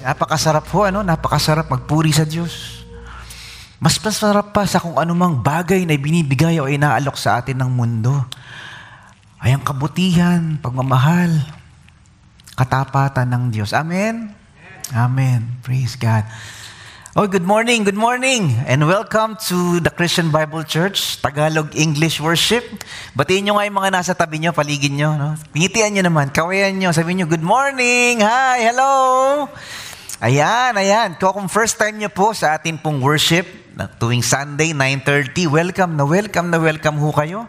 Napakasarap ho, ano? Napakasarap magpuri sa Diyos. Mas masarap pa sa kung anumang bagay na binibigay o inaalok sa atin ng mundo. Ay ang kabutihan, pagmamahal, katapatan ng Diyos. Amen? Amen. Praise God. Oh, good morning, good morning. And welcome to the Christian Bible Church, Tagalog English Worship. Batiin nyo nga yung mga nasa tabi nyo, paligid nyo. No? Pingitian nyo naman, kawayan nyo, sabihin nyo, good morning, hi, hello. Ayan, ayan. Kung first time nyo po sa atin pong worship, tuwing Sunday, 9:30, welcome ho kayo.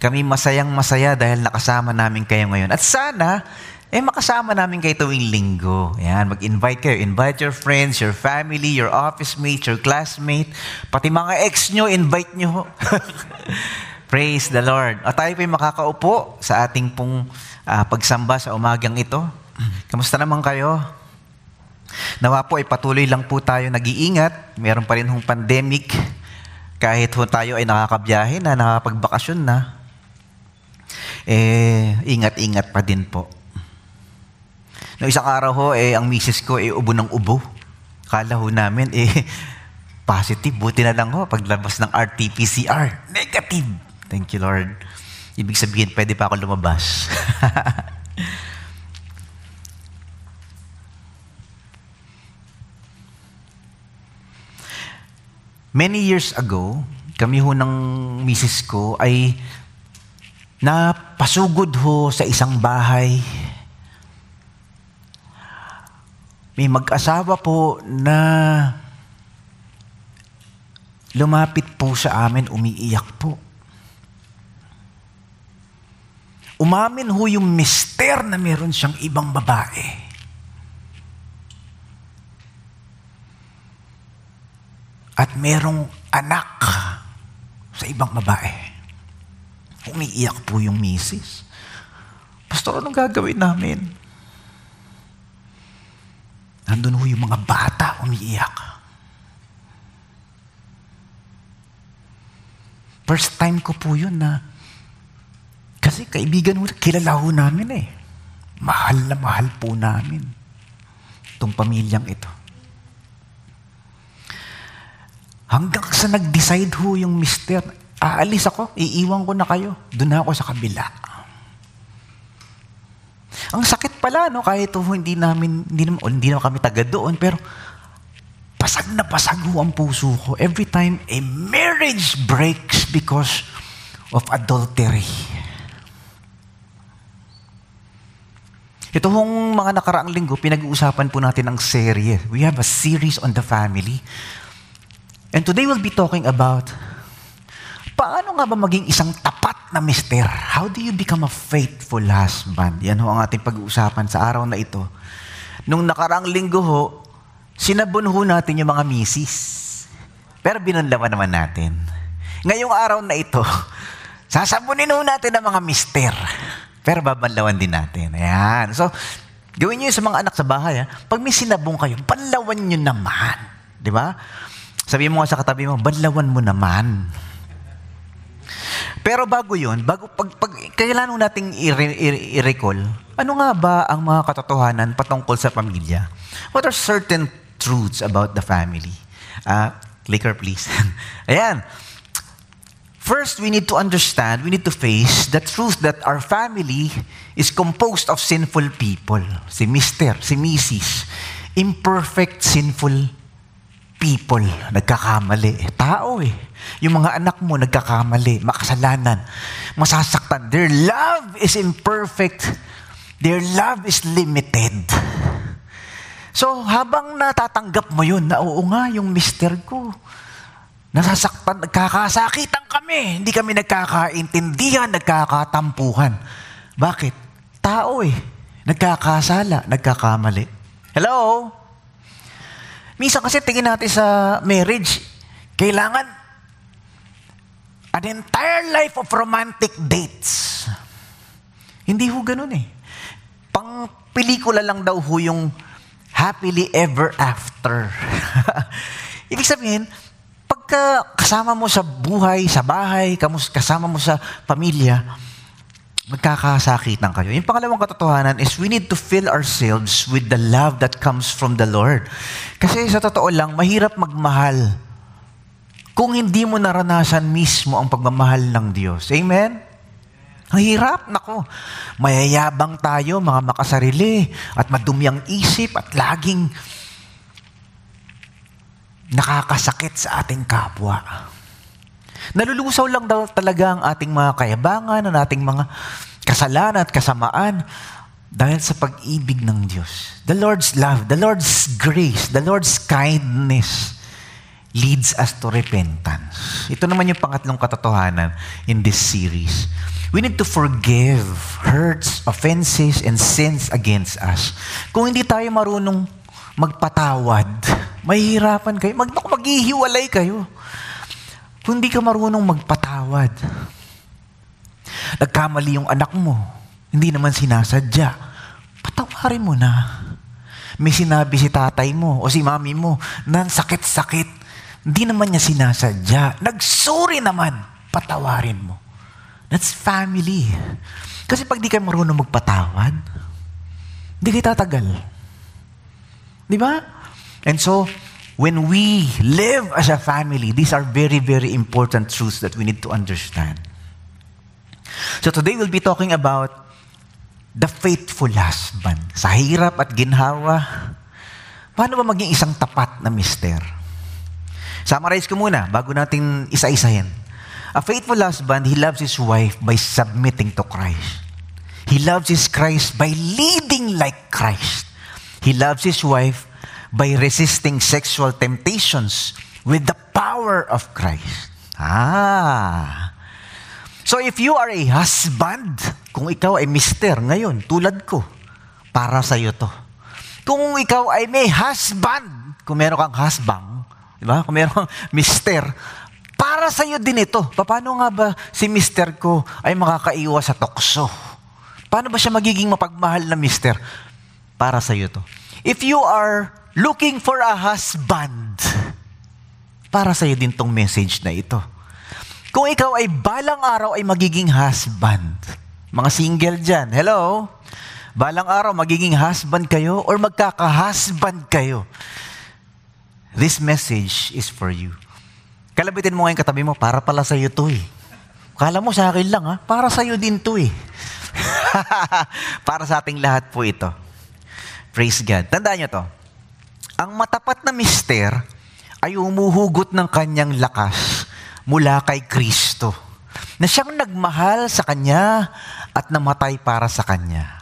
Kami masayang-masaya dahil nakasama namin kayo ngayon. At sana, makasama namin kayo tuwing Linggo. Ayan, mag-invite kayo. Invite your friends, your family, your office mate, your classmate. Pati mga ex nyo, invite nyo. Praise the Lord. At tayo po'y makakaupo sa ating pong pagsamba sa umagang ito. Kamusta naman kayo? Nawa po ay patuloy lang po tayo nag-iingat. Meron pa rin hong pandemic. Kahit po tayo ay nakakabiyahe na, nakakapagbakasyon na, ingat-ingat pa din po. No, isang araw ho, ang misis ko, ubo ng ubo. Kala ho namin, positive. Buti na lang ho, paglabas ng RT-PCR, negative. Thank you, Lord. Ibig sabihin, pwede pa ako lumabas. Many years ago, kami ho ng misis ko ay napasugod ho sa isang bahay. May mag-asawa po na lumapit po sa amin, umiiyak po. Umamin ho yung mister na meron siyang ibang babae. At merong anak sa ibang babae. Umiiyak po yung misis. Pastor, anong gagawin namin? Nandun ho yung mga bata, umiiyak. First time ko po yun na, kasi kaibigan ho, kilala ho namin. Mahal na mahal po namin itong pamilyang ito. Hanggang sa nag-decide ho yung mister, aalis ako, iiwan ko na kayo, doon ako sa kabila. Ang sakit pala, no? Kahit hindi naman kami taga doon, pero pasag na pasag ho ang puso ko every time a marriage breaks because of adultery. Ito hong mga nakaraang linggo, pinag-uusapan po natin ang serye. We have a series on the family. And today we'll be talking about paano nga ba maging isang tapat na mister? How do you become a faithful husband? Yan ho ang ating pag-uusapan sa araw na ito. Nung nakaraang linggo ho, sinabon ho natin yung mga misis. Pero binunlawan naman natin. Ngayong araw na ito, sasabunin ho natin ang mga mister. Pero babanlawan din natin. Ayan. So, gawin nyo yun sa mga anak sa bahay. Pag may sinabong kayo, banlawan nyo naman. Di ba? Sabihin mo nga sa katabi mo, banlawan mo naman. Pero bago yun, kailan natin i-recall, ano nga ba ang mga katotohanan patungkol sa pamilya? What are certain truths about the family? Clicker please. Ayan. First, we need to understand, we need to face the truth that our family is composed of sinful people. Si mister, si misis. Imperfect, sinful people. Nagkakamali. Tao Yung mga anak mo nagkakamali, makasalanan, masasaktan. Their love is imperfect. Their love is limited. So, habang natatanggap mo yun, na oo nga, yung mister ko, nasasaktan, nagkakasakitan kami. Hindi kami nagkakaintindihan, nagkakatampuhan. Bakit? Tao Nagkakasala, nagkakamali. Hello? Minsan kasi tingin natin sa marriage, kailangan an entire life of romantic dates. Hindi ho ganun Pang pelikula lang daw ho yung happily ever after. Ibig sabihin, pagka kasama mo sa buhay, sa bahay, kasama mo sa pamilya, magkakasakitan kayo. Yung pangalawang katotohanan is we need to fill ourselves with the love that comes from the Lord. Kasi sa totoo lang, mahirap magmahal kung hindi mo naranasan mismo ang pagmamahal ng Diyos. Amen? Ang hirap, nako. Mayayabang tayo, mga makasarili, at madumi ang isip, at laging nakakasakit sa ating kapwa. Nalulusaw lang daw talaga ang ating mga kayabangan, ang ating mga kasalanan at kasamaan dahil sa pag-ibig ng Diyos. The Lord's love, the Lord's grace, the Lord's kindness leads us to repentance. Ito naman yung pangatlong katotohanan in this series. We need to forgive hurts, offenses, and sins against us. Kung hindi tayo marunong magpatawad, mahihirapan kayo. Maghihiwalay kayo. Kung hindi ka marunong magpatawad, nagkamali yung anak mo, hindi naman sinasadya, patawarin mo na. May sinabi si tatay mo o si mami mo na sakit-sakit, hindi naman niya sinasadya, nagsuri naman, patawarin mo. That's family. Kasi pag di ka marunong magpatawad, hindi kayo tatagal. Di ba? And so, when we live as a family, these are very, very important truths that we need to understand. So today we'll be talking about the faithful husband. Sa hirap at ginhawa, paano ba maging isang tapat na mister? Summarize ko muna bago natin isa-isahin. A faithful husband, he loves his wife by submitting to Christ. He loves his Christ by leading like Christ. He loves his wife by resisting sexual temptations with the power of Christ. So if you are a husband, kung ikaw ay mister ngayon, tulad ko, para sa'yo to. Kung ikaw ay may husband, kung meron kang husband, di ba? Kung meron kang mister, para sa'yo din ito. Paano nga ba si mister ko ay makakaiwas sa tukso? Paano ba siya magiging mapagmahal na mister? Para sa'yo to. If you are looking for a husband, para sa'yo din tong message na ito. Kung ikaw ay balang araw ay magiging husband, mga single dyan, hello? Balang araw magiging husband kayo or magkaka-husband kayo. This message is for you. Kalabitin mo ngayon katabi mo, para pala sa'yo to eh. Kala mo sa akin lang ha, para sa'yo din to eh. Para sa ating lahat po ito. Praise God. Tandaan nyo to. Ang matapat na mister ay umuhugot ng kanyang lakas mula kay Kristo na siyang nagmahal sa kanya at namatay para sa kanya.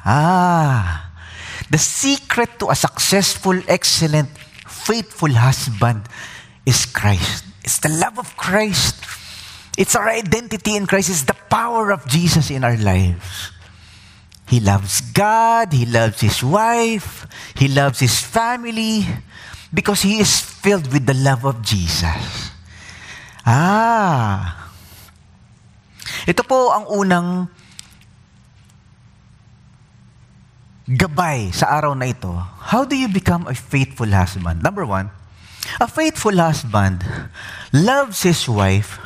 The secret to a successful, excellent, faithful husband is Christ. It's the love of Christ. It's our identity in Christ. It's the power of Jesus in our lives. He loves God, he loves his wife, he loves his family because he is filled with the love of Jesus. Ito po ang unang gabay sa araw na ito. How do you become a faithful husband? Number one, a faithful husband loves his wife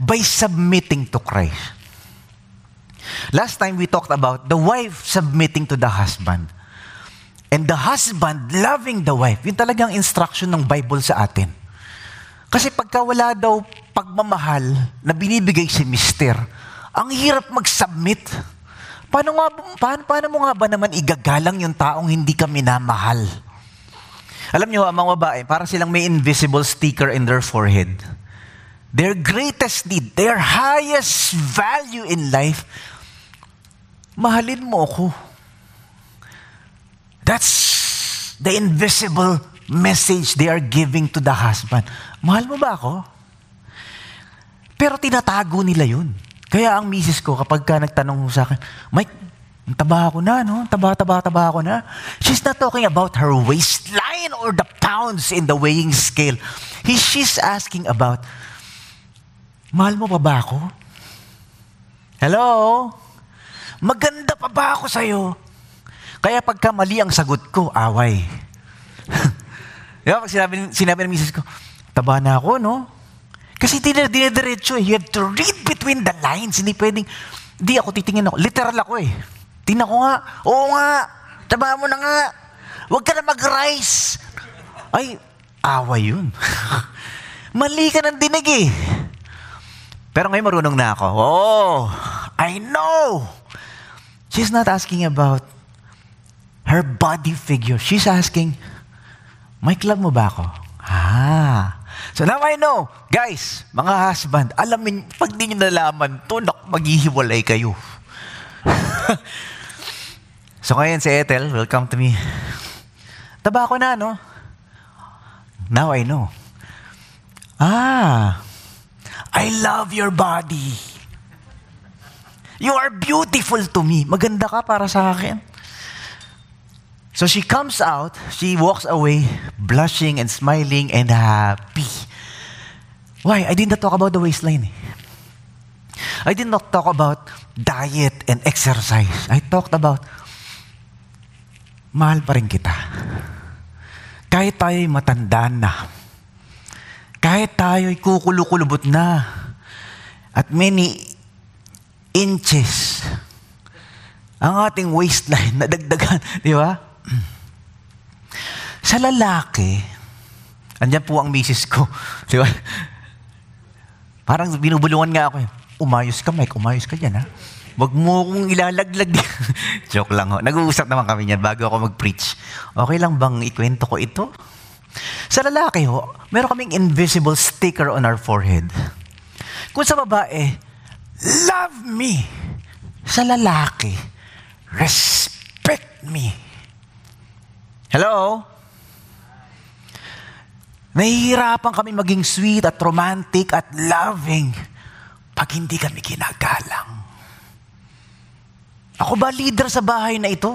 by submitting to Christ. Last time we talked about the wife submitting to the husband and the husband loving the wife. Yun talagang instruction ng Bible sa atin. Kasi pagka wala daw pagmamahal na binibigay si mister, ang hirap mag-submit. Paano mo nga ba naman igagalang yung taong hindi ka minamahal? Alam nyo, ang mga babae, para silang may invisible sticker in their forehead. Their greatest need, their highest value in life, mahalin mo ako. That's the invisible message they are giving to the husband. Mahal mo ba ako? Pero tinatago nila yun. Kaya ang misis ko, kapag ka nagtanong sa akin, Mike, taba ako na, no? Taba ako na. She's not talking about her waistline or the pounds in the weighing scale. She's asking about, mahal mo pa ba ako? Hello? Maganda pa ba ako sa'yo? Kaya pagka mali ang sagot ko, away. Diba? Pag sinabi ng misis ko, taba na ako, no? Kasi dinediretso, you have to read between the lines. Hindi pwedeng, Di ako titingin ako. Literal ako eh. Tingnan ko nga. Oo nga. Tama mo na nga. Huwag ka na mag-rise. Ay, away yun. Mali ka ng dinig eh. Pero ngayon marunong na ako. Oh, I know. She's not asking about her body figure. She's asking, may club mo ba ako? Ah. So now I know. Guys, mga husband, alamin, pag di nyo nalaman to, maghihiwalay kayo. So ngayon si Ethel, welcome to me. Taba ako na, no? Now I know. Ah, I love your body. You are beautiful to me. Maganda ka para sa akin. So she comes out, she walks away, blushing and smiling and happy. Why? I did not talk about the waistline. I did not talk about diet and exercise. I talked about, mahal pa rin kita. Kahit tayo'y matanda na, kahit tayo'y kukulukulubot na, at many inches, ang ating waistline na dagdagan, di ba? Sa lalaki, andyan po ang misis ko, di ba? Parang binubulungan nga ako. Umayos ka, Mike. Umayos ka dyan, ha? Wag mo kong ilalaglag. Joke lang, ho. Nag-uusap naman kami niyan bago ako mag-preach. Okay lang bang ikwento ko ito? Sa lalaki, ho, meron kaming invisible sticker on our forehead. Kung sa babae, love me. Sa lalaki, respect me. Hello? Nahihirapan kami maging sweet at romantic at loving pag hindi kami kinagalang. Ako ba leader sa bahay na ito?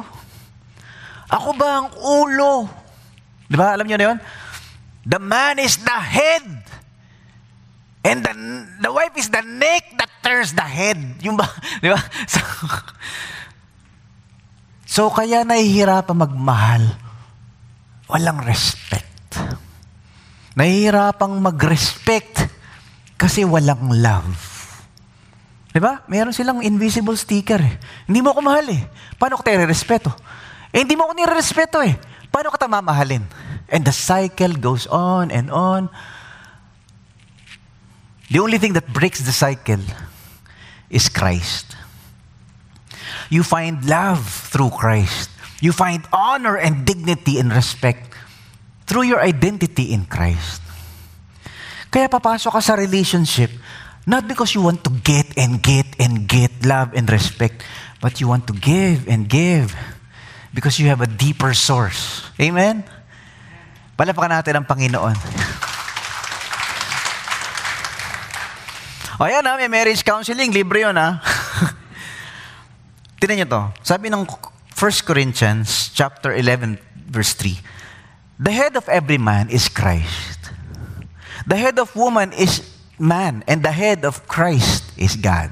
Ako ba ang ulo? Di ba? Alam niyo na yun? The man is the head. And the wife is the neck that turns the head. Yung ba? Di ba? So kaya nahihirapan magmahal. Walang respect. Nahihirapang mag-respect kasi walang love. Diba? Meron silang invisible sticker eh. Hindi mo ako mahal eh. Paano ko tayo respeto? Eh, hindi mo ako nirespeto eh. Paano ko tayo mamahalin? And the cycle goes on and on. The only thing that breaks the cycle is Christ. You find love through Christ. You find honor and dignity and respect through your identity in Christ. Kaya papasok ka sa relationship, not because you want to get and get and get love and respect, but you want to give and give because you have a deeper source. Amen? Palapakan natin ang Panginoon. O yan ha, may marriage counseling. Libre yun ha. Tignan nyo to. Sabi ng 1 Corinthians chapter 11 verse 3, the head of every man is Christ. The head of woman is man, and the head of Christ is God.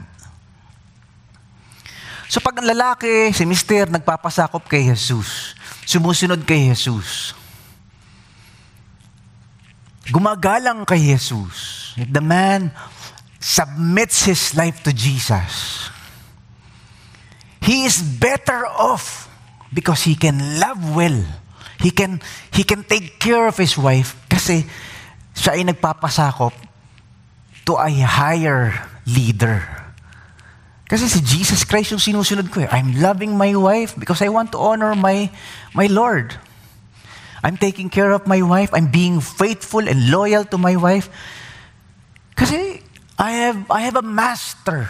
So pag ang lalaki, si mister, nagpapasakop kay Jesus, sumusunod kay Jesus, gumagalang kay Jesus, if the man submits his life to Jesus, he is better off because he can love well. He can take care of his wife kasi siya ay nagpapasakop to a higher leader. Kasi si Jesus Christ yung sinusunod ko eh. I'm loving my wife because I want to honor my Lord. I'm taking care of my wife. I'm being faithful and loyal to my wife. Kasi I have a master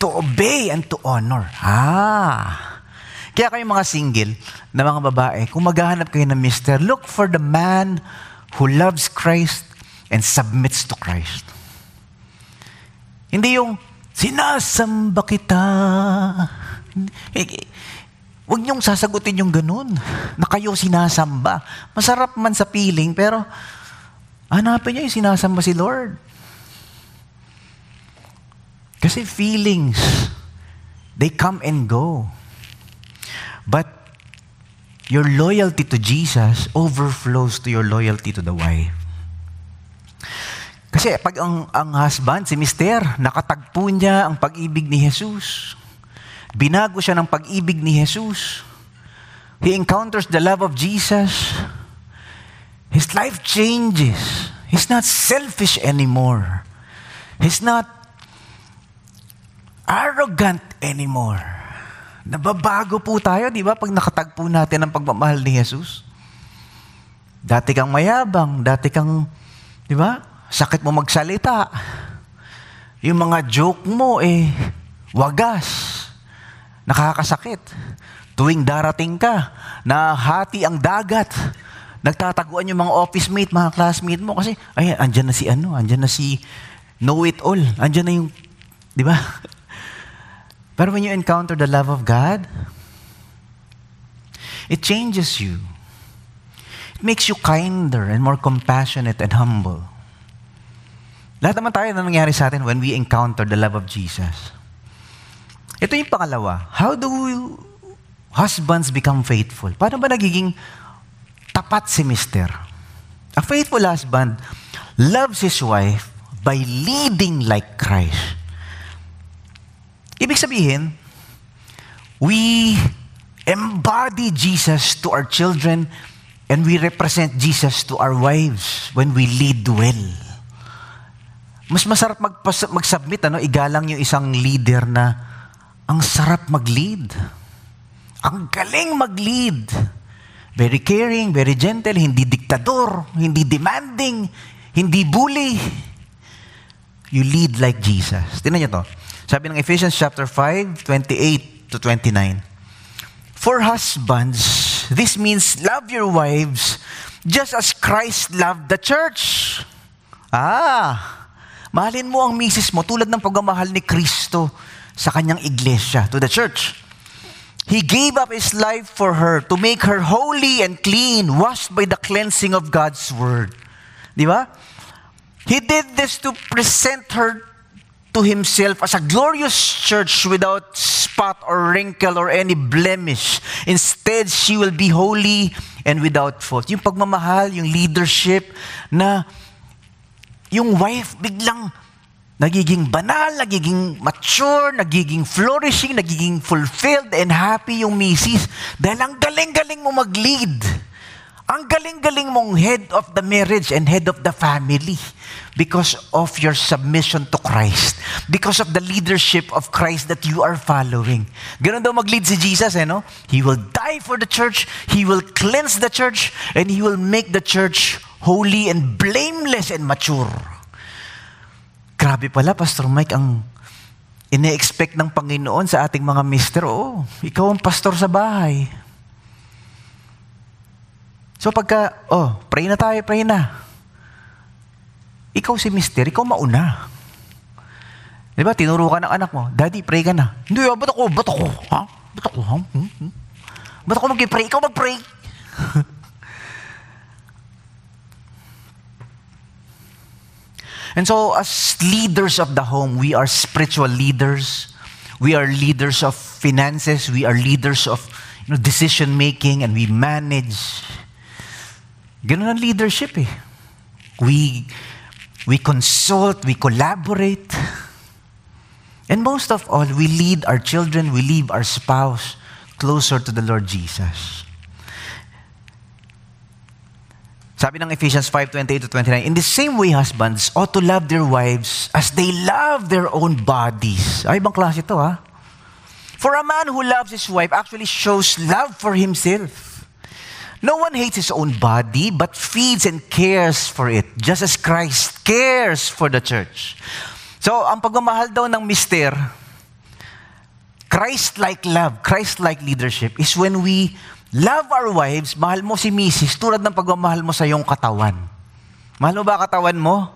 to obey and to honor. Ah. Kaya kayo mga single na mga babae, kung maghahanap kayo ng mister, look for the man who loves Christ and submits to Christ. Hindi yung, sinasamba kita. Huwag niyong sasagutin yung ganun, na kayo sinasamba. Masarap man sa piling, pero hanapin niyo yung sinasamba si Lord. Kasi feelings, they come and go. But your loyalty to Jesus overflows to your loyalty to the wife. Kasi pag ang husband, si mister, nakatagpo niya ang pag-ibig ni Jesus. Binago siya ng pag-ibig ni Jesus. He encounters the love of Jesus. His life changes. He's not selfish anymore. He's not arrogant anymore. Nababago po tayo, di ba? Pag nakatagpo natin ang pagmamahal ni Jesus. Dati kang mayabang, dati kang, di ba? Sakit mo magsalita. Yung mga joke mo, wagas. Nakakasakit. Tuwing darating ka, nahati ang dagat. Nagtataguan yung mga office mate, mga classmate mo. Kasi, ay, andyan na si ano, andyan na si know-it-all. Andyan na yung, di ba? Pero when you encounter the love of God, it changes you. It makes you kinder and more compassionate and humble. Lahat naman tayo na nangyari sa atin when we encounter the love of Jesus. Ito yung pangalawa. How do husbands become faithful? Paano ba nagiging tapat si mister? A faithful husband loves his wife by leading like Christ. Ibig sabihin, we embody Jesus to our children and we represent Jesus to our wives when we lead well. Mas masarap mag-submit, igalang yung isang leader na ang sarap mag-lead. Ang galing mag-lead. Very caring, very gentle, hindi diktador, hindi demanding, hindi bully. You lead like Jesus. Tingnan niyo to. Sabi ng Ephesians chapter 5, 28 to 29. For husbands, this means love your wives just as Christ loved the church. Mahalin mo ang misis mo tulad ng pagmamahal ni Kristo sa kanyang iglesia, to the church. He gave up His life for her to make her holy and clean, washed by the cleansing of God's Word. Di ba? He did this to present her to Himself as a glorious church without spot or wrinkle or any blemish. Instead, she will be holy and without fault. Yung pagmamahal, yung leadership na yung wife biglang nagiging banal, nagiging mature, nagiging flourishing, nagiging fulfilled and happy yung misis. Dahil ang galing-galing mo mag-lead. Ang galing-galing mong head of the marriage and head of the family because of your submission to Christ. Because of the leadership of Christ that you are following. Ganun daw mag-lead si Jesus, no? He will die for the church, He will cleanse the church, and He will make the church holy and blameless and mature. Grabe pala, Pastor Mike, ang ine-expect ng Panginoon sa ating mga mister. Oo, ikaw ang pastor sa bahay. So pagka, pray na tayo, pray na. Ikaw si mister, ikaw mauna. Diba, tinuro ka ng anak mo, Daddy, pray ka na. Hindi, ba't ako? Ha? Ba't ako? Ha? Ba't ako mag-pray? Ikaw mag-pray. And so, as leaders of the home, we are spiritual leaders. We are leaders of finances. We are leaders of decision making, and we manage. Ganun ang leadership. We consult, we collaborate, and most of all, we lead our children. We lead our spouse closer to the Lord Jesus. Sabi ng Ephesians 5:28-29, in the same way, husbands ought to love their wives as they love their own bodies. Ay, ibang klase ito, ha? For a man who loves his wife actually shows love for himself. No one hates his own body but feeds and cares for it, just as Christ cares for the church. So, ang pagmamahal daw ng mister, Christ-like love, Christ-like leadership is when we love our wives, mahal mo si misis, tulad ng pagmamahal mo sa iyong katawan. Mahal mo ba katawan mo?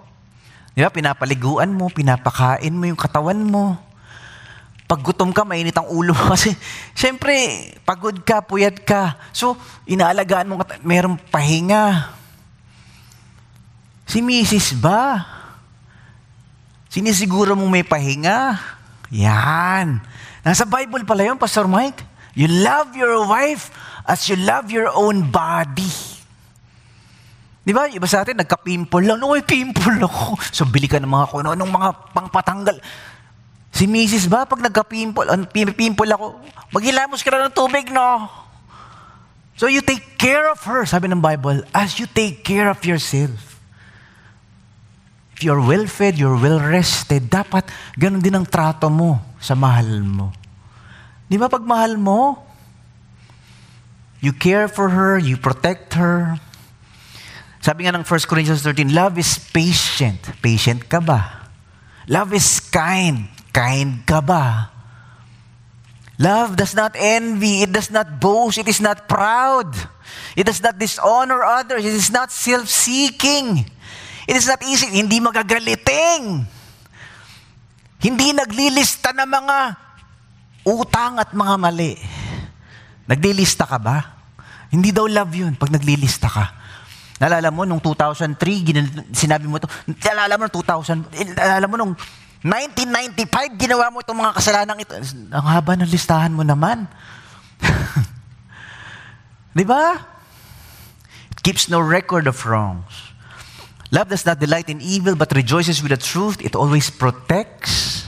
Di ba? Pinapaliguan mo, pinapakain mo yung katawan mo. Pag gutom ka, mainit ang ulo mo kasi siyempre, pagod ka, puyat ka. So, inaalagaan mo, merong pahinga. Si misis ba? Sinisiguro mo may pahinga? Yan. Nasa Bible pala yun, Pastor Mike. You love your wife as you love your own body. Di ba? Iba sa atin, nagka-pimple lang. Uy, pimple ako. So, bili ka ng mga kung ano-anong mga pangpatanggal. Si Mrs. ba, pag nagka-pimple, pimple ako, maghilamos ka na ng tubig, no? So, you take care of her, sabi ng Bible, as you take care of yourself. If you're well-fed, you're well-rested, dapat ganun din ang trato mo sa mahal mo. Di ba, pag mahal mo, you care for her, you protect her. Sabi nga ng 1 Corinthians 13, love is patient. Patient ka ba? Love is kind. Kind ka ba? Love does not envy. It does not boast. It is not proud. It does not dishonor others. It is not self-seeking. It is not easy. Hindi magagaliting. Hindi naglilista ng mga utang at mga mali. Naglilista ka ba? Hindi daw love yun pag naglilista ka. Naalala mo nung 2003, sinabi mo ito. Naalala mo nung 2000, naalala mo nung 1995, ginawa mo itong mga kasalanan ito. Ang haba ng listahan mo naman. Di ba? It keeps no record of wrongs. Love does not delight in evil but rejoices with the truth. It always protects,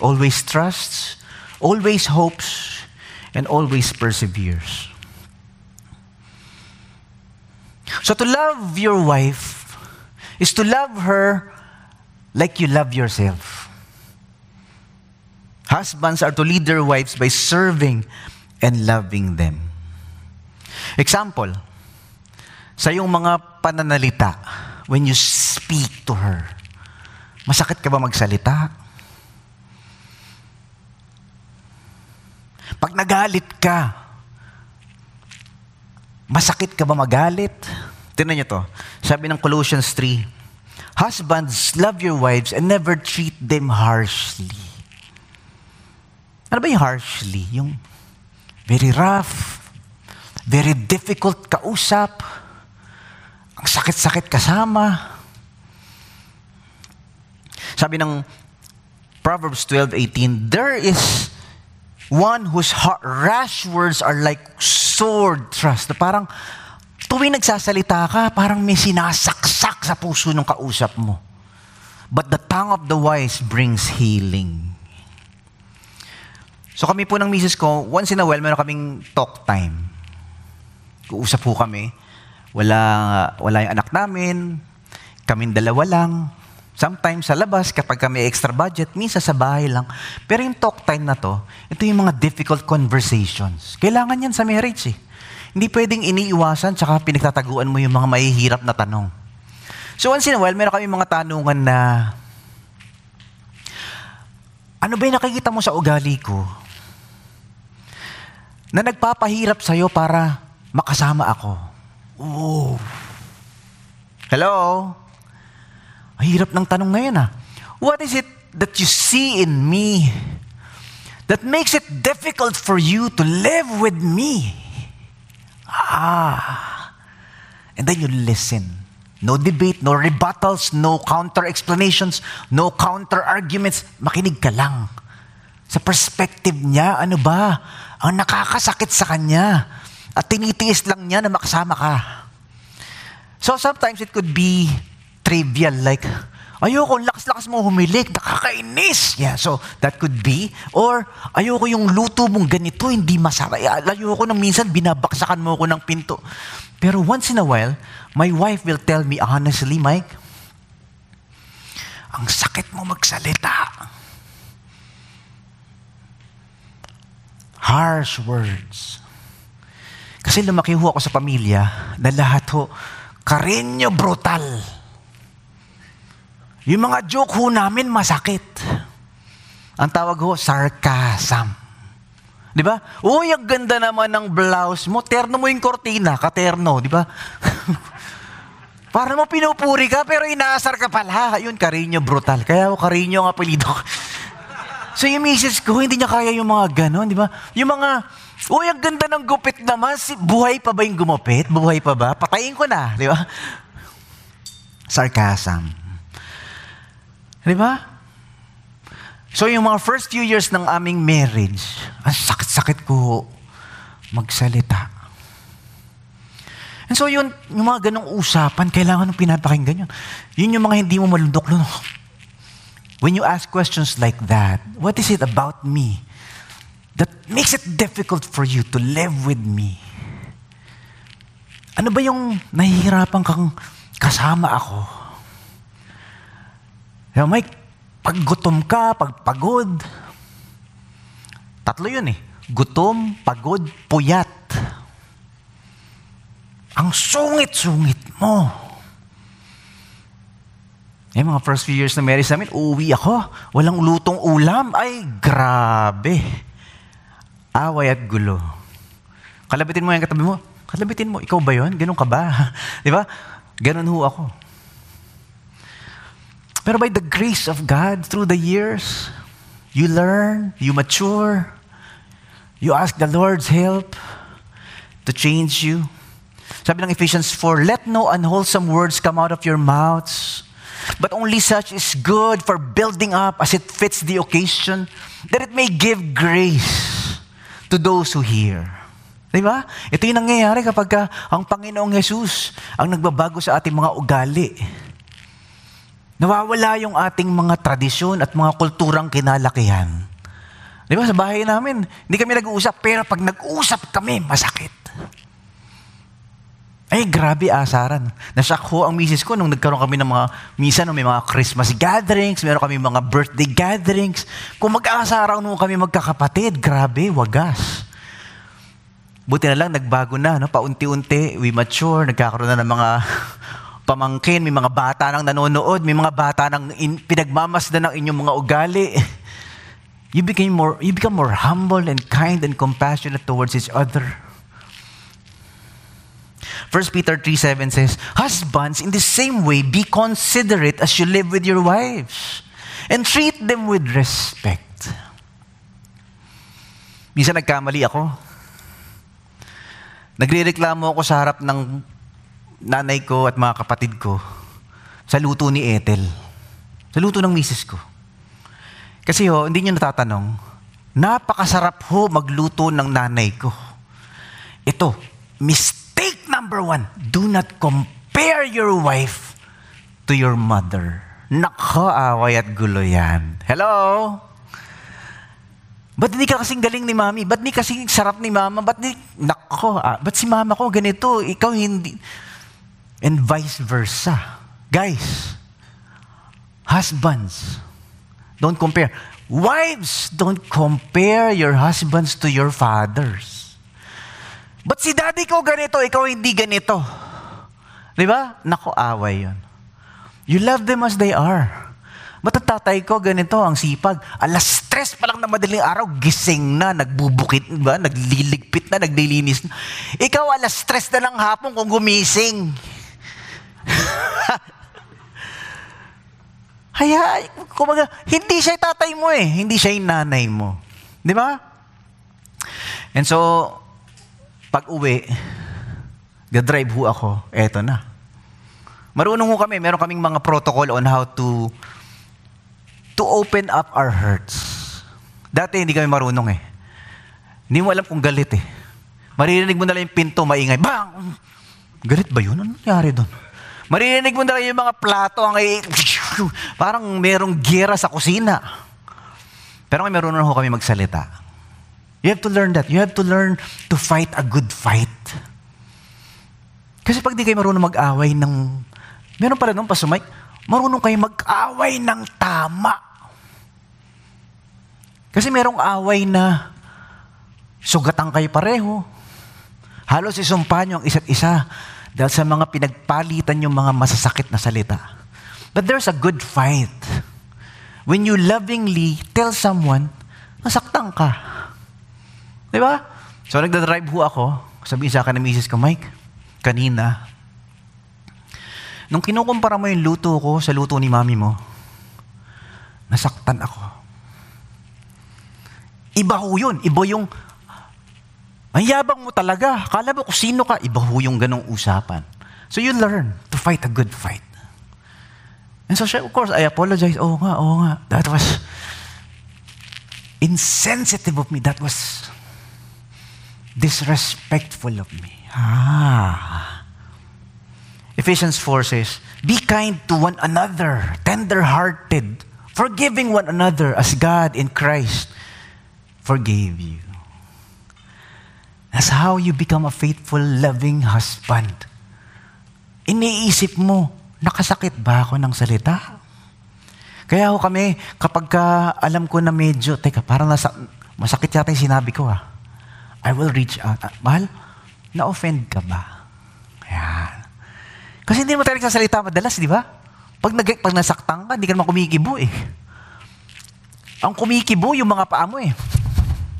always trusts, always hopes, and always perseveres. So to love your wife is to love her like you love yourself. Husbands are to lead their wives by serving and loving them. Example, sa iyong mga pananalita, when you speak to her, masakit ka ba magsalita? Pag nagalit ka, masakit ka ba magalit? Tingnan niyo to. Sabi ng Colossians 3, husbands, love your wives and never treat them harshly. Ano ba yung harshly? Yung very rough, very difficult kausap, ang sakit-sakit kasama. Sabi ng Proverbs 12:18, there is one whose rash words are like sword thrust. Parang tuwing nagsasalita ka, parang may sinasaksak sa puso ng kausap mo. But the tongue of the wise brings healing. So kami po ng misis ko, once in a while, meron kaming talk time. Kuusap po kami. Wala yung anak namin. Kaming dalawa lang. Sometimes sa labas, kapag kami extra budget, minsan sa bahay lang. Pero yung talk time na to, ito yung mga difficult conversations. Kailangan yan sa marriage eh. Hindi pwedeng iniiwasan tsaka pinagtataguan mo yung mga mahihirap na tanong. So once in a while, meron kami mga tanungan na, ano ba yung nakikita mo sa ugali ko na nagpapahirap sa'yo para makasama ako? Oh. Hello? Hirap ng tanong ngayon ah. What is it that you see in me that makes it difficult for you to live with me? Ah. And then you listen. No debate, no rebuttals, no counter-explanations, no counter-arguments. Makinig ka lang. Sa perspective niya, ano ba? Ang nakakasakit sa kanya. At tinitiis lang niya na makasama ka. So sometimes it could be trivial, like, ayoko, lakas-lakas mo humilik, nakakainis. Yeah, so that could be. Or, ayoko yung luto mong ganito, hindi masarap. Ayoko na minsan, binabaksakan mo ako ng pinto. Pero once in a while, my wife will tell me, honestly, Mike, ang sakit mo magsalita. Harsh words. Kasi lumaki ho ako sa pamilya na lahat ho, karinyo brutal. Yung mga joke ho namin, masakit. Ang tawag ho, sarcasm. Di ba? Uy, ang ganda naman ng blouse mo. Terno mo yung kortina, katerno. Di ba? Para mo pinupuri ka, pero inaasar ka pala. Yun, Carino brutal. Kaya ho, Carino ang apelido. So yung misis ko, hindi niya kaya yung mga ganon. Di ba? Yung mga, uy, ang ganda ng gupit naman. Buhay pa ba yung gumupit? Buhay pa ba? Patayin ko na. Di ba? Sarcasm. Di ba? So yung mga first few years ng aming marriage, ang sakit-sakit ko magsalita. And so yun, yung mga ganong usapan, kailangan ng pinapakinggan yun. Yun yung mga hindi mo malundok-lundok. When you ask questions like that, what is it about me that makes it difficult for you to live with me? Ano ba yung nahihirapan kang kasama ako? Yung may paggutom ka, pagpagod. Tatlo yun eh. Gutom, pagod, puyat. Ang sungit-sungit mo. Eh, mga first few years na marriage namin, uuwi ako. Walang lutong ulam. Ay, grabe. Away at gulo. Kalabitin mo yung katabi mo. Kalabitin mo. Ikaw ba yun? Ganun ka ba? Di ba? Ganun ho ako. Pero by the grace of God, through the years, you learn, you mature, you ask the Lord's help to change you. Sabi ng Ephesians 4, let no unwholesome words come out of your mouths, but only such is good for building up as it fits the occasion, that it may give grace to those who hear. Diba? Ito yung nangyayari kapag ang Panginoong Jesus ang nagbabago sa ating mga ugali. Nawawala yung ating mga tradisyon at mga kulturang kinalakihan. Diba? Sa bahay namin, hindi kami nag-uusap, pero pag nag-uusap kami, masakit. Ay, grabe asaran. Nasakho ang misis ko nung nagkaroon kami ng mga misa, nung may mga Christmas gatherings, meron kami mga birthday gatherings. Kung mag-aasaran nung kami magkakapatid, grabe, wagas. Buti na lang, nagbago na, no? Paunti-unti, we mature, nagkakaroon na ng mga pamangkin, may mga bata nang nanonood, may mga bata nang pinagmamasdan ng inyong mga ugali. You become more humble and kind and compassionate towards each other. 1 Peter 3:7 says, husbands, in the same way, be considerate as you live with your wives and treat them with respect. Minsan nagkamali ako. Nagrereklamo ako sa harap ng nanay ko at mga kapatid ko sa luto ni Ethel. Sa luto ng misis ko. Kasi ho, hindi niyo natatanong, napakasarap ho magluto ng nanay ko. Ito, mistake number one, do not compare your wife to your mother. Nako, away at gulo yan. Hello? Ba't hindi ka kasing galing ni mami? Ba't hindi kasing sarap ni mama? Ba't si mama ko ganito? Ikaw hindi. And vice versa. Guys, husbands, don't compare. Wives, don't compare your husbands to your fathers. But si daddy ko ganito, ikaw hindi ganito. Di ba? Naku, away yun. You love them as they are. But ang tatay ko ganito, ang sipag. 3:00 pa lang na madaling araw, gising na, nagbubukit, ba? Nagliligpit na, naglilinis na. Ikaw 3:00 na lang hapon kung gumising. Kaya, kumaga, hindi siya tatay mo eh. Hindi siya yung nanay mo. Di ba? And so, pag-uwi, ga-drive ho ako, eto na. Marunong ho kami, meron kaming mga protocol on how to open up our hurts. Dati hindi kami marunong eh. Hindi mo alam kung galit eh. Maririnig mo na lang yung pinto, maingay, bang! Galit ba yun? Ano nangyari doon? Maririnig mo na lang yung mga plato, ang parang merong gera sa kusina. Pero kami marunong ho kami magsalita. You have to learn that. You have to learn to fight a good fight. Kasi pag di kayo marunong mag-away ng... Meron pala nung pasumay, marunong kayo mag-away ng tama. Kasi merong away na sugatan kayo pareho. Halos isumpa nyo ang isa't isa dahil sa mga pinagpalitan yung mga masasakit na salita. But there's a good fight. When you lovingly tell someone, nasaktan ka. Diba? So, nagdadrive ho ako. Sabihin sa akin ng misis ko, Mike, kanina, nung kinukumpara mo yung luto ko sa luto ni mami mo, nasaktan ako. Iba ho yun. Iba yung, ang yabang mo talaga. Kala mo kung sino ka, iba ho yung ganong usapan. So, you learn to fight a good fight. And so, of course, I apologize. Oo nga. That was insensitive of me. That was disrespectful of me. Ephesians 4 says, be kind to one another, tender-hearted, forgiving one another as God in Christ forgave you. That's how you become a faithful, loving husband. Iniisip mo, nakasakit ba ako ng salita? Kaya ako kami, kapag alam ko na medyo, teka, parang masakit yata yung sinabi ko ah. I will reach out. Mahal, na-offend ka ba? Ayan. Kasi hindi mo talagang sasalita madalas, di ba? Pag nasaktan ka, hindi ka naman kumikibo eh. Ang kumikibo, yung mga paa mo eh.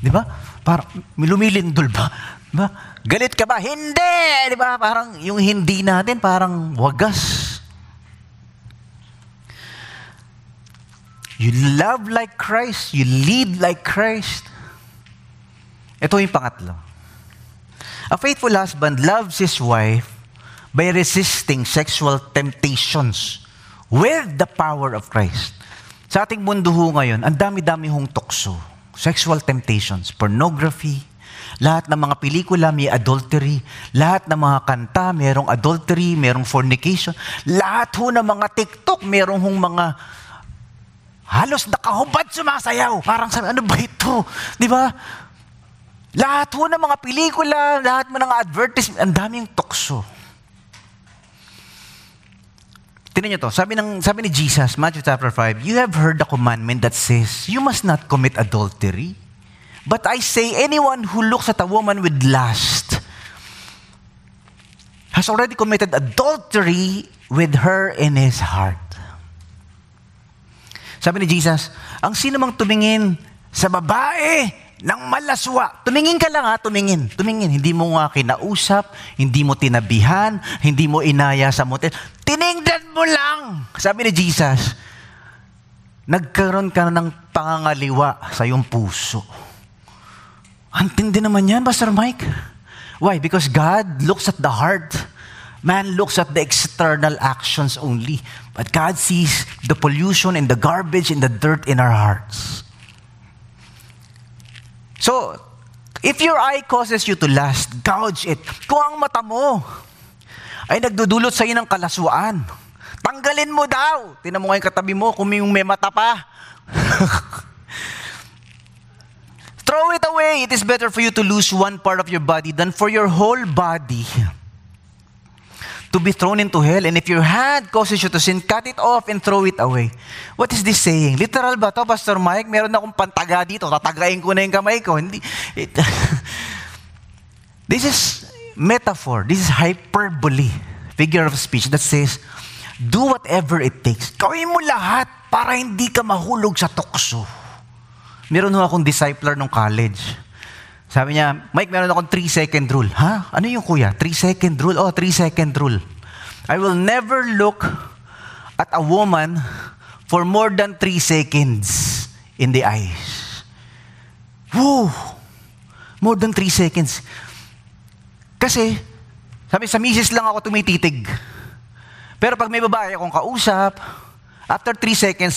Di ba? Parang lumilindol ba? Di ba? Galit ka ba? Hindi! Di ba? Parang yung hindi natin, parang wagas. You love like Christ. You lead like Christ. Ito yung pangatlo. A faithful husband loves his wife by resisting sexual temptations with the power of Christ. Sa ating mundo ho ngayon, ang dami-dami hong tukso. Sexual temptations, pornography, lahat ng mga pelikula may adultery, lahat ng mga kanta merong adultery, merong fornication, lahat ho ng mga TikTok merong hong mga halos nakahubad sumasayaw. Parang sabi, ano ba ito? Di ba? Lahat ho ng mga pelikula, lahat ng mga advertisement, ang daming tukso. Tingnan niyo to. Sabi ni Jesus, Matthew chapter 5, you have heard the commandment that says, you must not commit adultery. But I say, anyone who looks at a woman with lust has already committed adultery with her in his heart. Sabi ni Jesus, ang sino mang tumingin sa babae ng malaswa, tumingin ka lang ha, tumingin. Hindi mo nga kinausap, hindi mo tinabihan, hindi mo inaya sa motel. Tinignan mo lang. Sabi ni Jesus, nagkaroon ka ng pangangaliwa sa iyong puso. Antindi naman yan, Pastor Mike. Why? Because God looks at the heart. Man looks at the external actions only. But God sees the pollution and the garbage and the dirt in our hearts. So, if your eye causes you to lust, gouge it. Kung ang mata mo ay nagdudulot sa iyo ng kalaswaan, tanggalin mo daw. Tingnan mo nga yung katabi mo, kung may mata pa. Throw it away. It is better for you to lose one part of your body than for your whole body to be thrown into hell. And if your hand causes you to sin, cut it off and throw it away. What is this saying? Literal ba to, Pastor Mike? Meron akong pantaga dito. Tatagain ko na yung kamay ko. Hindi. This is metaphor, this is hyperbole, figure of speech that says, do whatever it takes. Gawin mo lahat para hindi ka mahulog sa tukso. Meron ho akong discipler nung college. Sabi niya, Mike, meron akong 3-second rule. Ha? Ano yung kuya? 3-second rule? Oh, 3-second rule. I will never look at a woman for more than 3 seconds in the eyes. Woo! More than 3 seconds. Kasi, sabi, sa misis lang ako tumititig. Pero pag may babae akong kausap, after 3 seconds,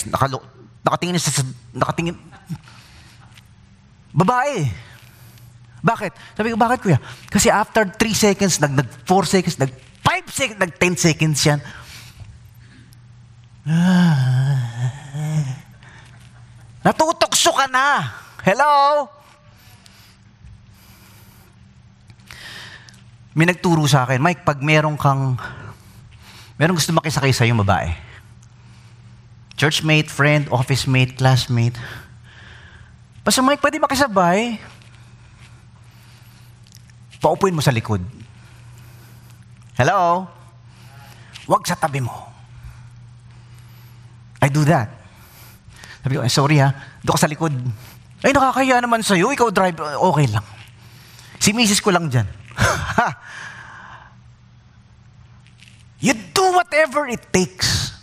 nakatingin. Babae. Bakit? Sabi ko, bakit kuya? Kasi after 3 seconds, nag 4 seconds, nag 5 seconds, nag 10 seconds yan. Natutokso ka na. Hello? May nagturo sa akin, Mike, pag merong gusto makisakay sa'yo babae, churchmate, friend, office mate, classmate, basta Mike, pwede makisabay, paupuin mo sa likod. Hello? Huwag sa tabi mo. I do that. Sabi ko, sorry ha, doon ka sa likod. Ay, nakakaya naman sa'yo, ikaw driver, okay lang. Si misis ko lang dyan. You do whatever it takes.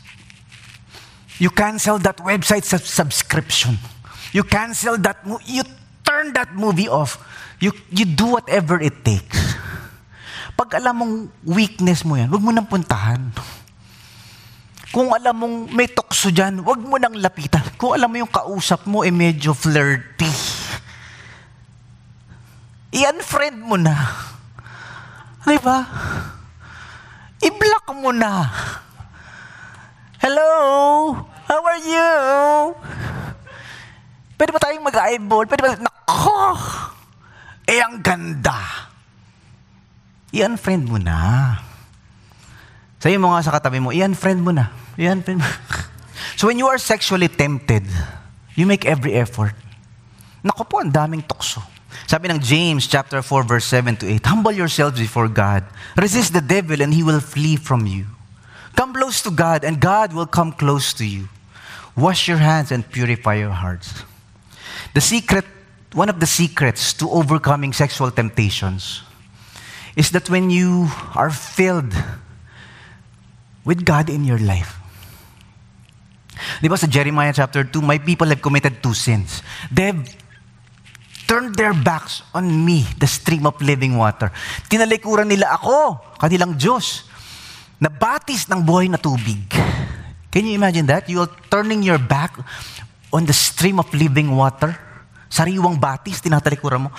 You cancel that website subscription. You cancel that movie. You turn that movie off. You do whatever it takes. Pag alam mong weakness mo yan, huwag mo nang puntahan. Kung alam mong may tukso dyan, huwag mo nang lapitan. Kung alam mo yung kausap mo, eh medyo flirty. I-unfriend mo na. Diba? I-block ka muna. Hello? How are you? Pwede ba tayong mag-eyeball? Pwede ba? Nako! Eh, ang ganda. I-unfriend mo na. Sabi mo nga sa katabi mo, i-unfriend mo na. I-unfriend mo. So when you are sexually tempted, you make every effort. Naku po, ang daming tukso. Sabi ng James chapter 4, verse 7 to 8, humble yourselves before God. Resist the devil and he will flee from you. Come close to God and God will come close to you. Wash your hands and purify your hearts. One of the secrets to overcoming sexual temptations is that when you are filled with God in your life. Diba sa Jeremiah chapter 2, my people have committed two sins. They've turned their backs on me, the stream of living water. Tinalikuran nila ako, kanilang Diyos, na batis ng buhay na tubig. Can you imagine that? You are turning your back on the stream of living water. Sariwang batis, tinatalikuran mo.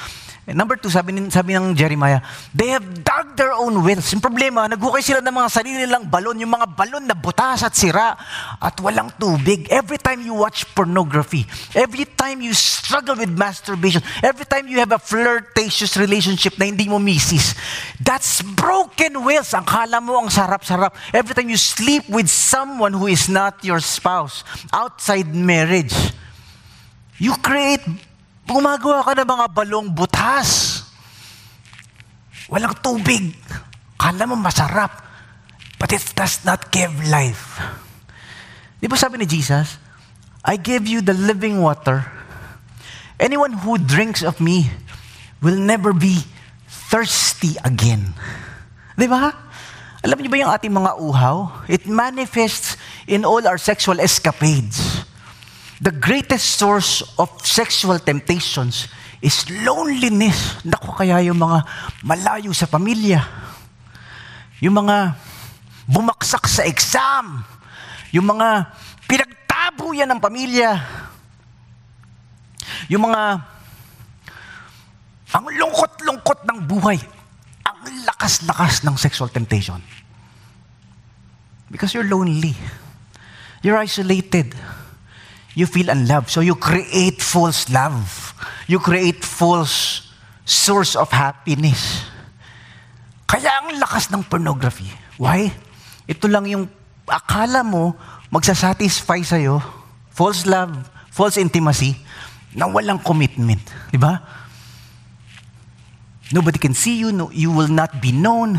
And number two, sabi ng Jeremiah, they have dug their own wells. Yung problema, naghukay sila ng mga sarili nilang balon, yung mga balon na butas at sira at walang tubig. Every time you watch pornography, every time you struggle with masturbation, every time you have a flirtatious relationship na hindi mo misis, that's broken wells. Ang kala mo ang sarap-sarap. Every time you sleep with someone who is not your spouse, outside marriage, you create gumagawa ka ng mga balong butas. Walang tubig. Kala mo masarap. But it does not give life. Di ba sabi ni Jesus, I give you the living water. Anyone who drinks of me will never be thirsty again. Di ba? Alam niyo ba yung ating mga uhaw? It manifests in all our sexual escapades. The greatest source of sexual temptations is loneliness. Naku, kaya yung mga malayo sa pamilya, yung mga bumagsak sa exam, yung mga pinagtabuyan ng pamilya, yung mga ang lungkot-lungkot ng buhay, ang lakas-lakas ng sexual temptation. Because you're lonely. You're isolated. You feel unloved. So you create false love. You create false source of happiness. Kaya ang lakas ng pornography. Why? Ito lang yung akala mo magsasatisfy sa'yo. False love, false intimacy, na walang commitment. Diba? Nobody can see you. No, you will not be known.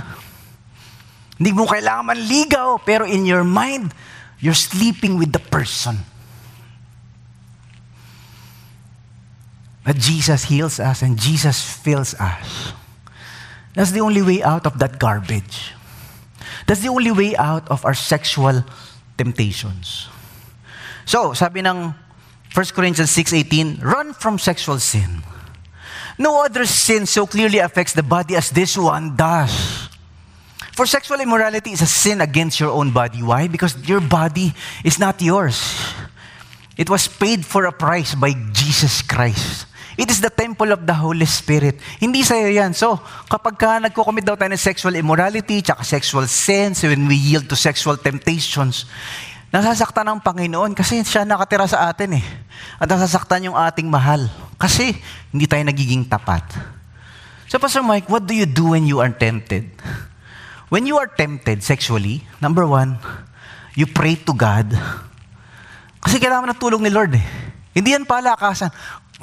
Hindi mo kailangan manligaw. Pero in your mind, you're sleeping with the person. But Jesus heals us and Jesus fills us. That's the only way out of that garbage. That's the only way out of our sexual temptations. So, sabi ng 1 Corinthians 6:18, run from sexual sin. No other sin so clearly affects the body as this one does. For sexual immorality is a sin against your own body. Why? Because your body is not yours. It was paid for a price by Jesus Christ. It is the temple of the Holy Spirit. Hindi sa'yo yan. So, kapag ka nagkukumit daw tayo ng sexual immorality, tsaka sexual sins, when we yield to sexual temptations, nasasaktan ang Panginoon kasi siya nakatira sa atin eh. At nasasaktan yung ating mahal kasi hindi tayo nagiging tapat. So, Pastor Mike, what do you do when you are tempted? When you are tempted sexually, number one, you pray to God. Kasi kailangan ng tulong ni Lord eh. Hindi yan palakasan.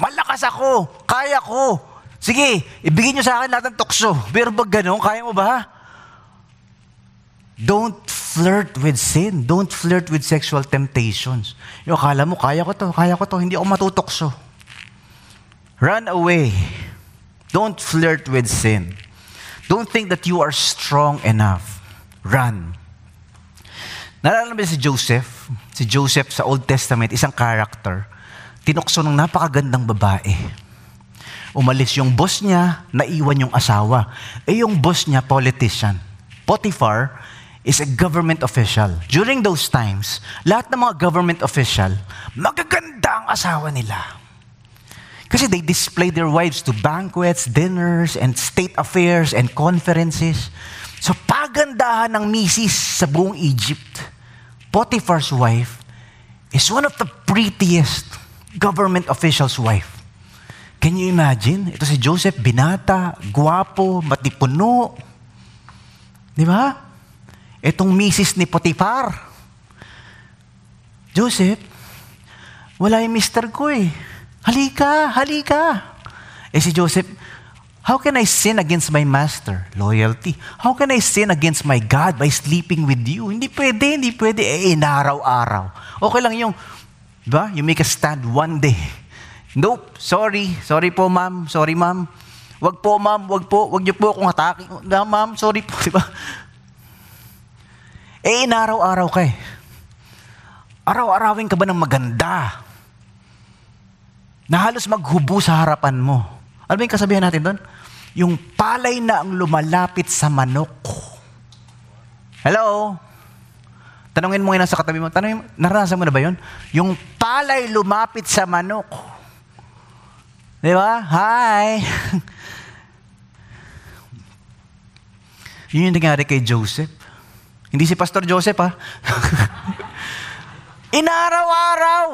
Malakas ako. Kaya ko. Sige, ibigay niyo sa akin lahat ng tukso. Pero pag ganun, kaya mo ba? Don't flirt with sin. Don't flirt with sexual temptations. Yung akala mo, kaya ko to. Hindi ako matutokso. Run away. Don't flirt with sin. Don't think that you are strong enough. Run. Naalala mo si Joseph? Si Joseph sa Old Testament, isang character, tinukso ng napakagandang babae. Umalis yung boss niya, naiwan yung asawa. Eh yung boss niya, politician. Potiphar is a government official. During those times, lahat ng mga government official, magaganda ang asawa nila. Kasi they display their wives to banquets, dinners, and state affairs, and conferences. So pagandahan ng misis sa buong Egypt, Potiphar's wife is one of the prettiest government official's wife. Can you imagine? Ito si Joseph, binata, guwapo, matipuno. Di ba? Itong misis ni Potiphar. Joseph, wala yung mister ko eh. Halika, halika. Eh si Joseph, how can I sin against my master? Loyalty. How can I sin against my God by sleeping with you? Hindi pwede. Eh, inaraw-araw. Okay lang yung, di ba? You make a stand one day. Nope, sorry. Sorry po, ma'am. Wag po, ma'am. Wag po. Wag niyo po akong atake. No, ma'am, sorry po. Diba? Eh, inaraw-araw ka eh. Araw-arawin ka ba ng maganda? Na halos maghubo sa harapan mo. Ano ba yung kasabihan natin doon? Yung palay na ang lumalapit sa manok. Hello? Tanungin mo ngayon sa katabi mo. Tanungin mo, naranasan mo na ba yun? Yung palay lumapit sa manok. Di ba? Hi! Yun yung nangyari kay Joseph. Hindi si Pastor Joseph, ha? Inaraw-araw!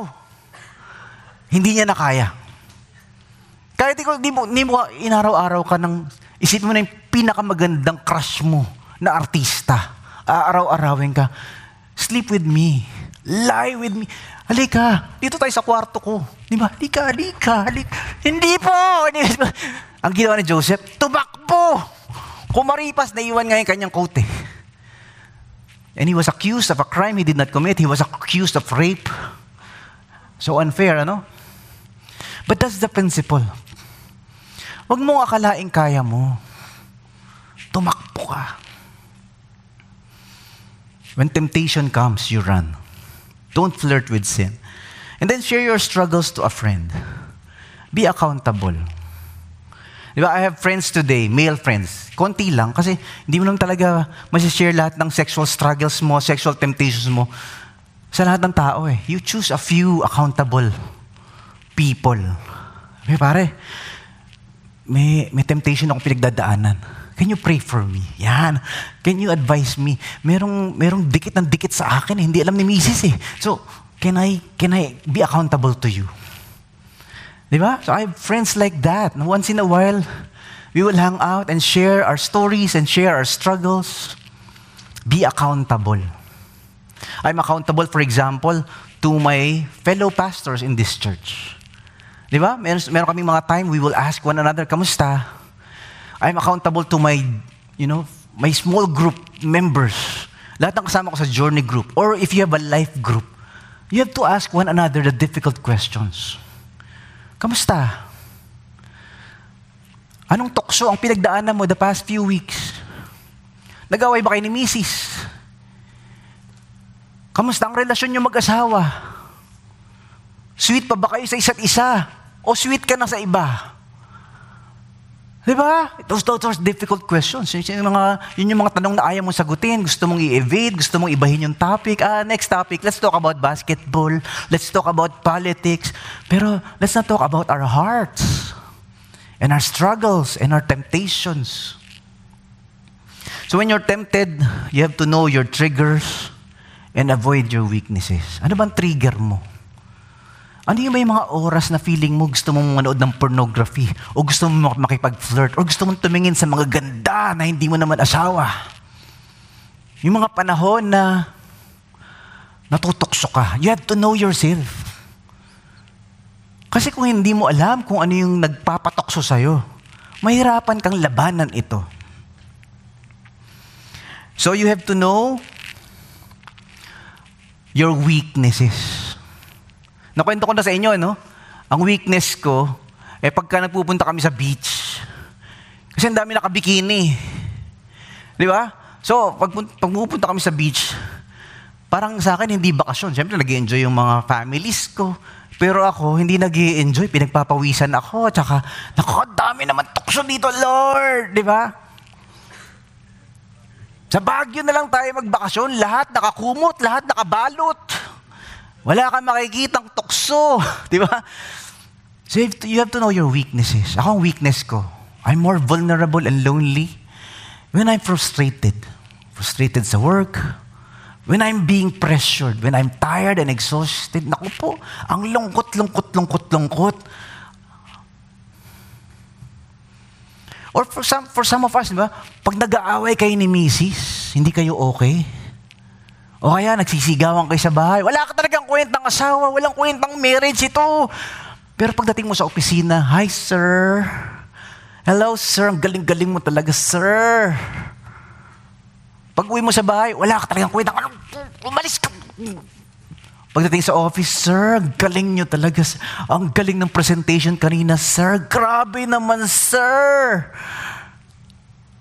Hindi niya nakaya. Kahit di mo inaraw-araw ka ng, isip mo na yung pinakamagandang crush mo na artista. Araw-arawin ka. Sleep with me. Lie with me. Halika, dito tayo sa kwarto ko. Di ba? Halika. Hindi po! Ang ginawa ni Joseph, tumakbo! Kumaripas, naiwan nga yung kanyang kote. And he was accused of a crime he did not commit. He was accused of rape. So unfair, ano? But that's the principle. Huwag mong akalaing kaya mo. Tumakbo ka. When temptation comes, you run. Don't flirt with sin. And then share your struggles to a friend. Be accountable. Diba, I have friends today, male friends. Konti lang kasi hindi mo lang talaga masishare lahat ng sexual struggles mo, sexual temptations mo sa lahat ng tao eh. You choose a few accountable people. Hey, pare, may temptation akong pinagdadaanan. Can you pray for me? Yan. Can you advise me? Merong dikit ng dikit sa akin. Hindi alam ni Mrs. eh. So, can I be accountable to you? Diba? So I have friends like that. Once in a while, we will hang out and share our stories and share our struggles. Be accountable. I'm accountable, for example, to my fellow pastors in this church. Diba? Meron kaming mga time, we will ask one another, kamusta? I'm accountable to my small group members. Lahat ng kasama ko sa journey group. Or if you have a life group, you have to ask one another the difficult questions. Kamusta? Anong tukso ang pinagdaanan mo the past few weeks? Nag-away ba kayo ni misis? Kamusta ang relasyon niyo mag-asawa? Sweet pa ba kayo sa isa't isa? O sweet ka na sa iba? Diba? Those are difficult questions. Yun yung mga tanong na ayaw mong sagutin. Gusto mong i-evade. Gusto mong ibahin yung topic. Next topic, let's talk about basketball. Let's talk about politics. Pero let's not talk about our hearts and our struggles and our temptations. So when you're tempted, you have to know your triggers and avoid your weaknesses. Ano bang trigger mo? Ano yung may mga oras na feeling mo gusto mong manood ng pornography o gusto mong makipag-flirt o gusto mong tumingin sa mga ganda na hindi mo naman asawa? Yung mga panahon na natutokso ka, you have to know yourself. Kasi kung hindi mo alam kung ano yung nagpapatokso sa'yo, mahirapan kang labanan ito. So you have to know your weaknesses. Nakwento ko na sa inyo, no? Ang weakness ko, pagka nagpupunta kami sa beach. Kasi ang dami nakabikini. Di ba? So, pag pupunta kami sa beach, parang sa akin, hindi bakasyon. Siyempre, nag-i-enjoy yung mga families ko. Pero ako, hindi nag-i-enjoy. Pinagpapawisan ako. Tsaka, dami naman tukso dito, Lord! Di ba? Sa Baguio na lang tayo magbakasyon. Lahat nakakumot, lahat nakabalot. Wala kang makikitang tukso. Di ba? So you have to know your weaknesses. Ako ang weakness ko. I'm more vulnerable and lonely. When I'm frustrated sa work, when I'm being pressured, when I'm tired and exhausted, naku po, ang lungkot. Or for some of us, diba, pag nag-aaway kayo ni misis, hindi kayo okay. O kaya nagsisigawan kayo sa bahay, wala ka talagang kwentang asawa, walang kwentang marriage ito. Pero pagdating mo sa opisina, hi sir, hello sir, ang galing-galing mo talaga sir. Pag uwi mo sa bahay, wala ka talagang kwentang, umalis ka. Pagdating sa office, sir, galing nyo talaga. Ang galing ng presentation kanina, sir. Grabe naman, sir.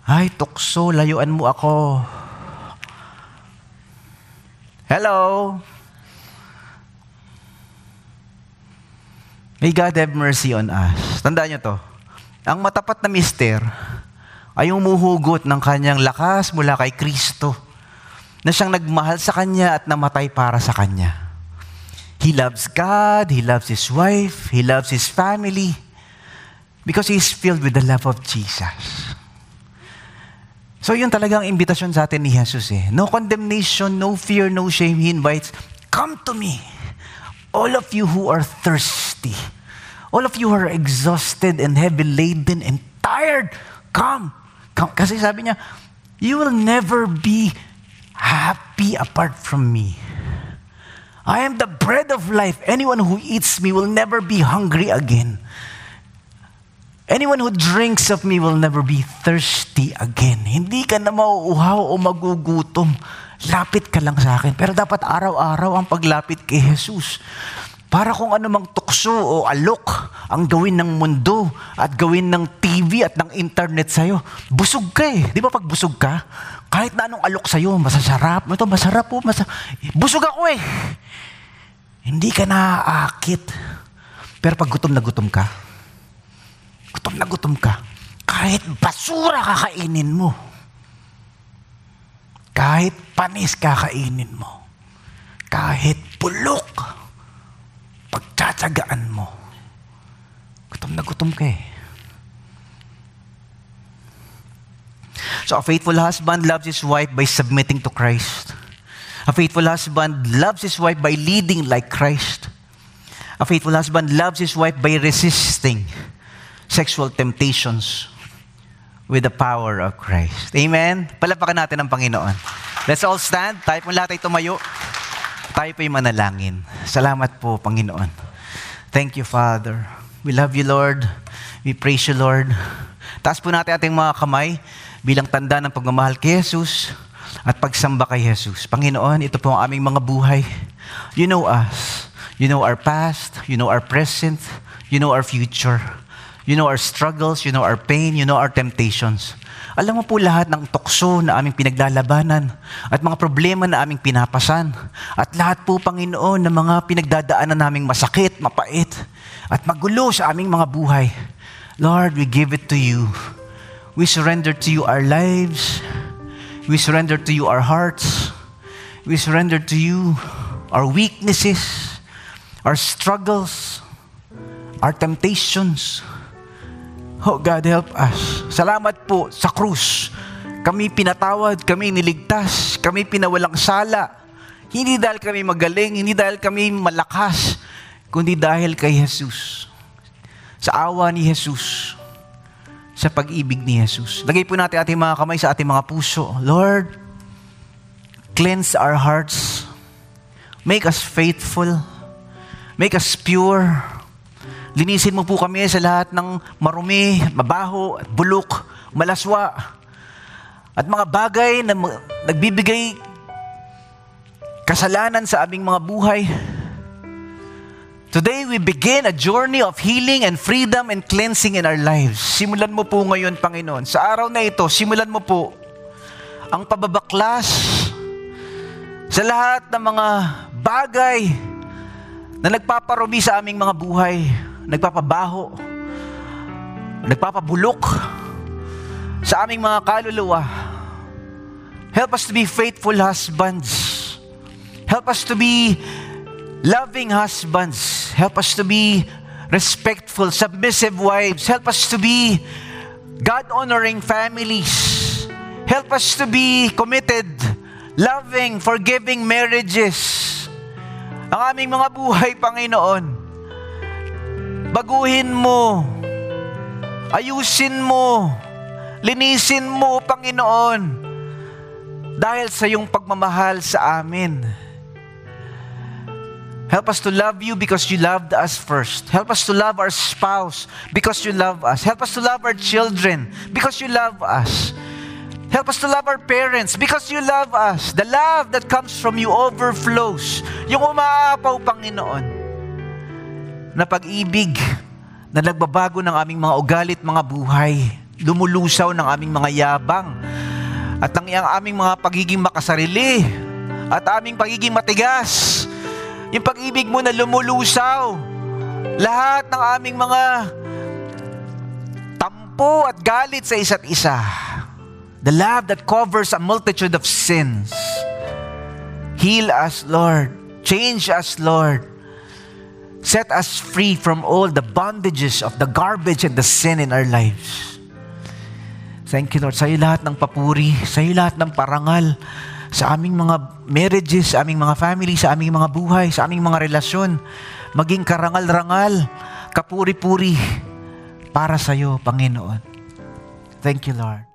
Ay, tukso, layuan mo ako. Hello? May God have mercy on us. Tandaan nyo to. Ang matapat na mister ay umuhugot ng kanyang lakas mula kay Kristo na siyang nagmahal sa kanya at namatay para sa kanya. He loves God, he loves his wife, he loves his family because he is filled with the love of Jesus. So yun talagang imbitasyon sa atin ni Jesus eh. No condemnation, no fear, no shame. He invites, come to me, all of you who are thirsty, all of you who are exhausted and heavy laden and tired, come. Kasi sabi niya, you will never be happy apart from me. I am the bread of life. Anyone who eats me will never be hungry again. Anyone who drinks of me will never be thirsty again. Hindi ka na mauuhaw o magugutom. Lapit ka lang sa akin. Pero dapat araw-araw ang paglapit kay Jesus. Para kung anumang tukso o alok ang gawin ng mundo at gawin ng TV at ng internet sa'yo, busog ka eh. Di ba pag busog ka, kahit na anong alok sa'yo, masasarap. Ito, masarap po. Busog ako eh. Hindi ka naaakit. Pero pag gutom na gutom ka, kahit basura kakainin mo. Kahit panis kakainin mo. Kahit bulok, pagtsatsagaan mo. Gutom na gutom ka eh. So a faithful husband loves his wife by submitting to Christ. A faithful husband loves his wife by leading like Christ. A faithful husband loves his wife by resisting sexual temptations with the power of Christ. Amen? Palapakan natin ang Panginoon. Let's all stand. Tayo po lahat ay tumayo. Tayo po ay manalangin. Salamat po, Panginoon. Thank you, Father. We love you, Lord. We praise you, Lord. Taas po natin ating mga kamay bilang tanda ng pagmamahal kay Jesus at pagsamba kay Jesus. Panginoon, ito po ang aming mga buhay. You know us. You know our past. You know our present. You know our future. You know our struggles. You know our pain. You know our temptations. Alam mo po lahat ng tukso na aming pinaglalabanan at mga problema na aming pinapasan. At lahat po, Panginoon, ng mga pinagdadaanan naming masakit, mapait, at magulo sa aming mga buhay. Lord, we give it to you. We surrender to you our lives. We surrender to you our hearts. We surrender to you our weaknesses, our struggles, our temptations. Oh God, help us. Salamat po sa krus. Kami pinatawad, kami niligtas, kami pinawalang sala. Hindi dahil kami magaling, hindi dahil kami malakas, kundi dahil kay Jesus. Sa awa ni Jesus. Sa pag-ibig ni Jesus. Lagay po natin ating mga kamay sa ating mga puso. Lord, cleanse our hearts. Make us faithful. Make us pure. Linisin mo po kami sa lahat ng marumi, mabaho, bulok, malaswa, at mga bagay na nagbibigay kasalanan sa aming mga buhay. Today, we begin a journey of healing and freedom and cleansing in our lives. Simulan mo po ngayon, Panginoon. Sa araw na ito, simulan mo po ang pababaklas sa lahat ng mga bagay na nagpaparumi sa aming mga buhay, nagpapabaho, nagpapabulok sa aming mga kaluluwa. Help us to be faithful husbands. Help us to be loving husbands. Help us to be respectful, submissive wives. Help us to be God-honoring families. Help us to be committed, loving, forgiving marriages. Ang aming mga buhay, Panginoon, baguhin mo, ayusin mo, linisin mo, Panginoon, dahil sa iyong pagmamahal sa amin. Help us to love you because you loved us first. Help us to love our spouse because you love us. Help us to love our children because you love us. Help us to love our parents because you love us. The love that comes from you overflows. Yung umaapaw, Panginoon, na pag-ibig na nagbabago ng aming mga ugalit, mga buhay, lumulusaw ng aming mga yabang, at ang aming mga pagiging makasarili, at aming pagiging matigas. Yung pag-ibig mo na lumulusaw lahat ng aming mga tampo at galit sa isa't isa. The love that covers a multitude of sins. Heal us, Lord. Change us, Lord. Set us free from all the bondages of the garbage and the sin in our lives. Thank you, Lord. Sa'yo lahat ng papuri, sa'yo lahat ng parangal, sa aming mga marriages, sa aming mga family, sa aming mga buhay, sa aming mga relasyon, maging karangal-rangal, kapuri-puri para sa iyo, Panginoon. Thank you, Lord.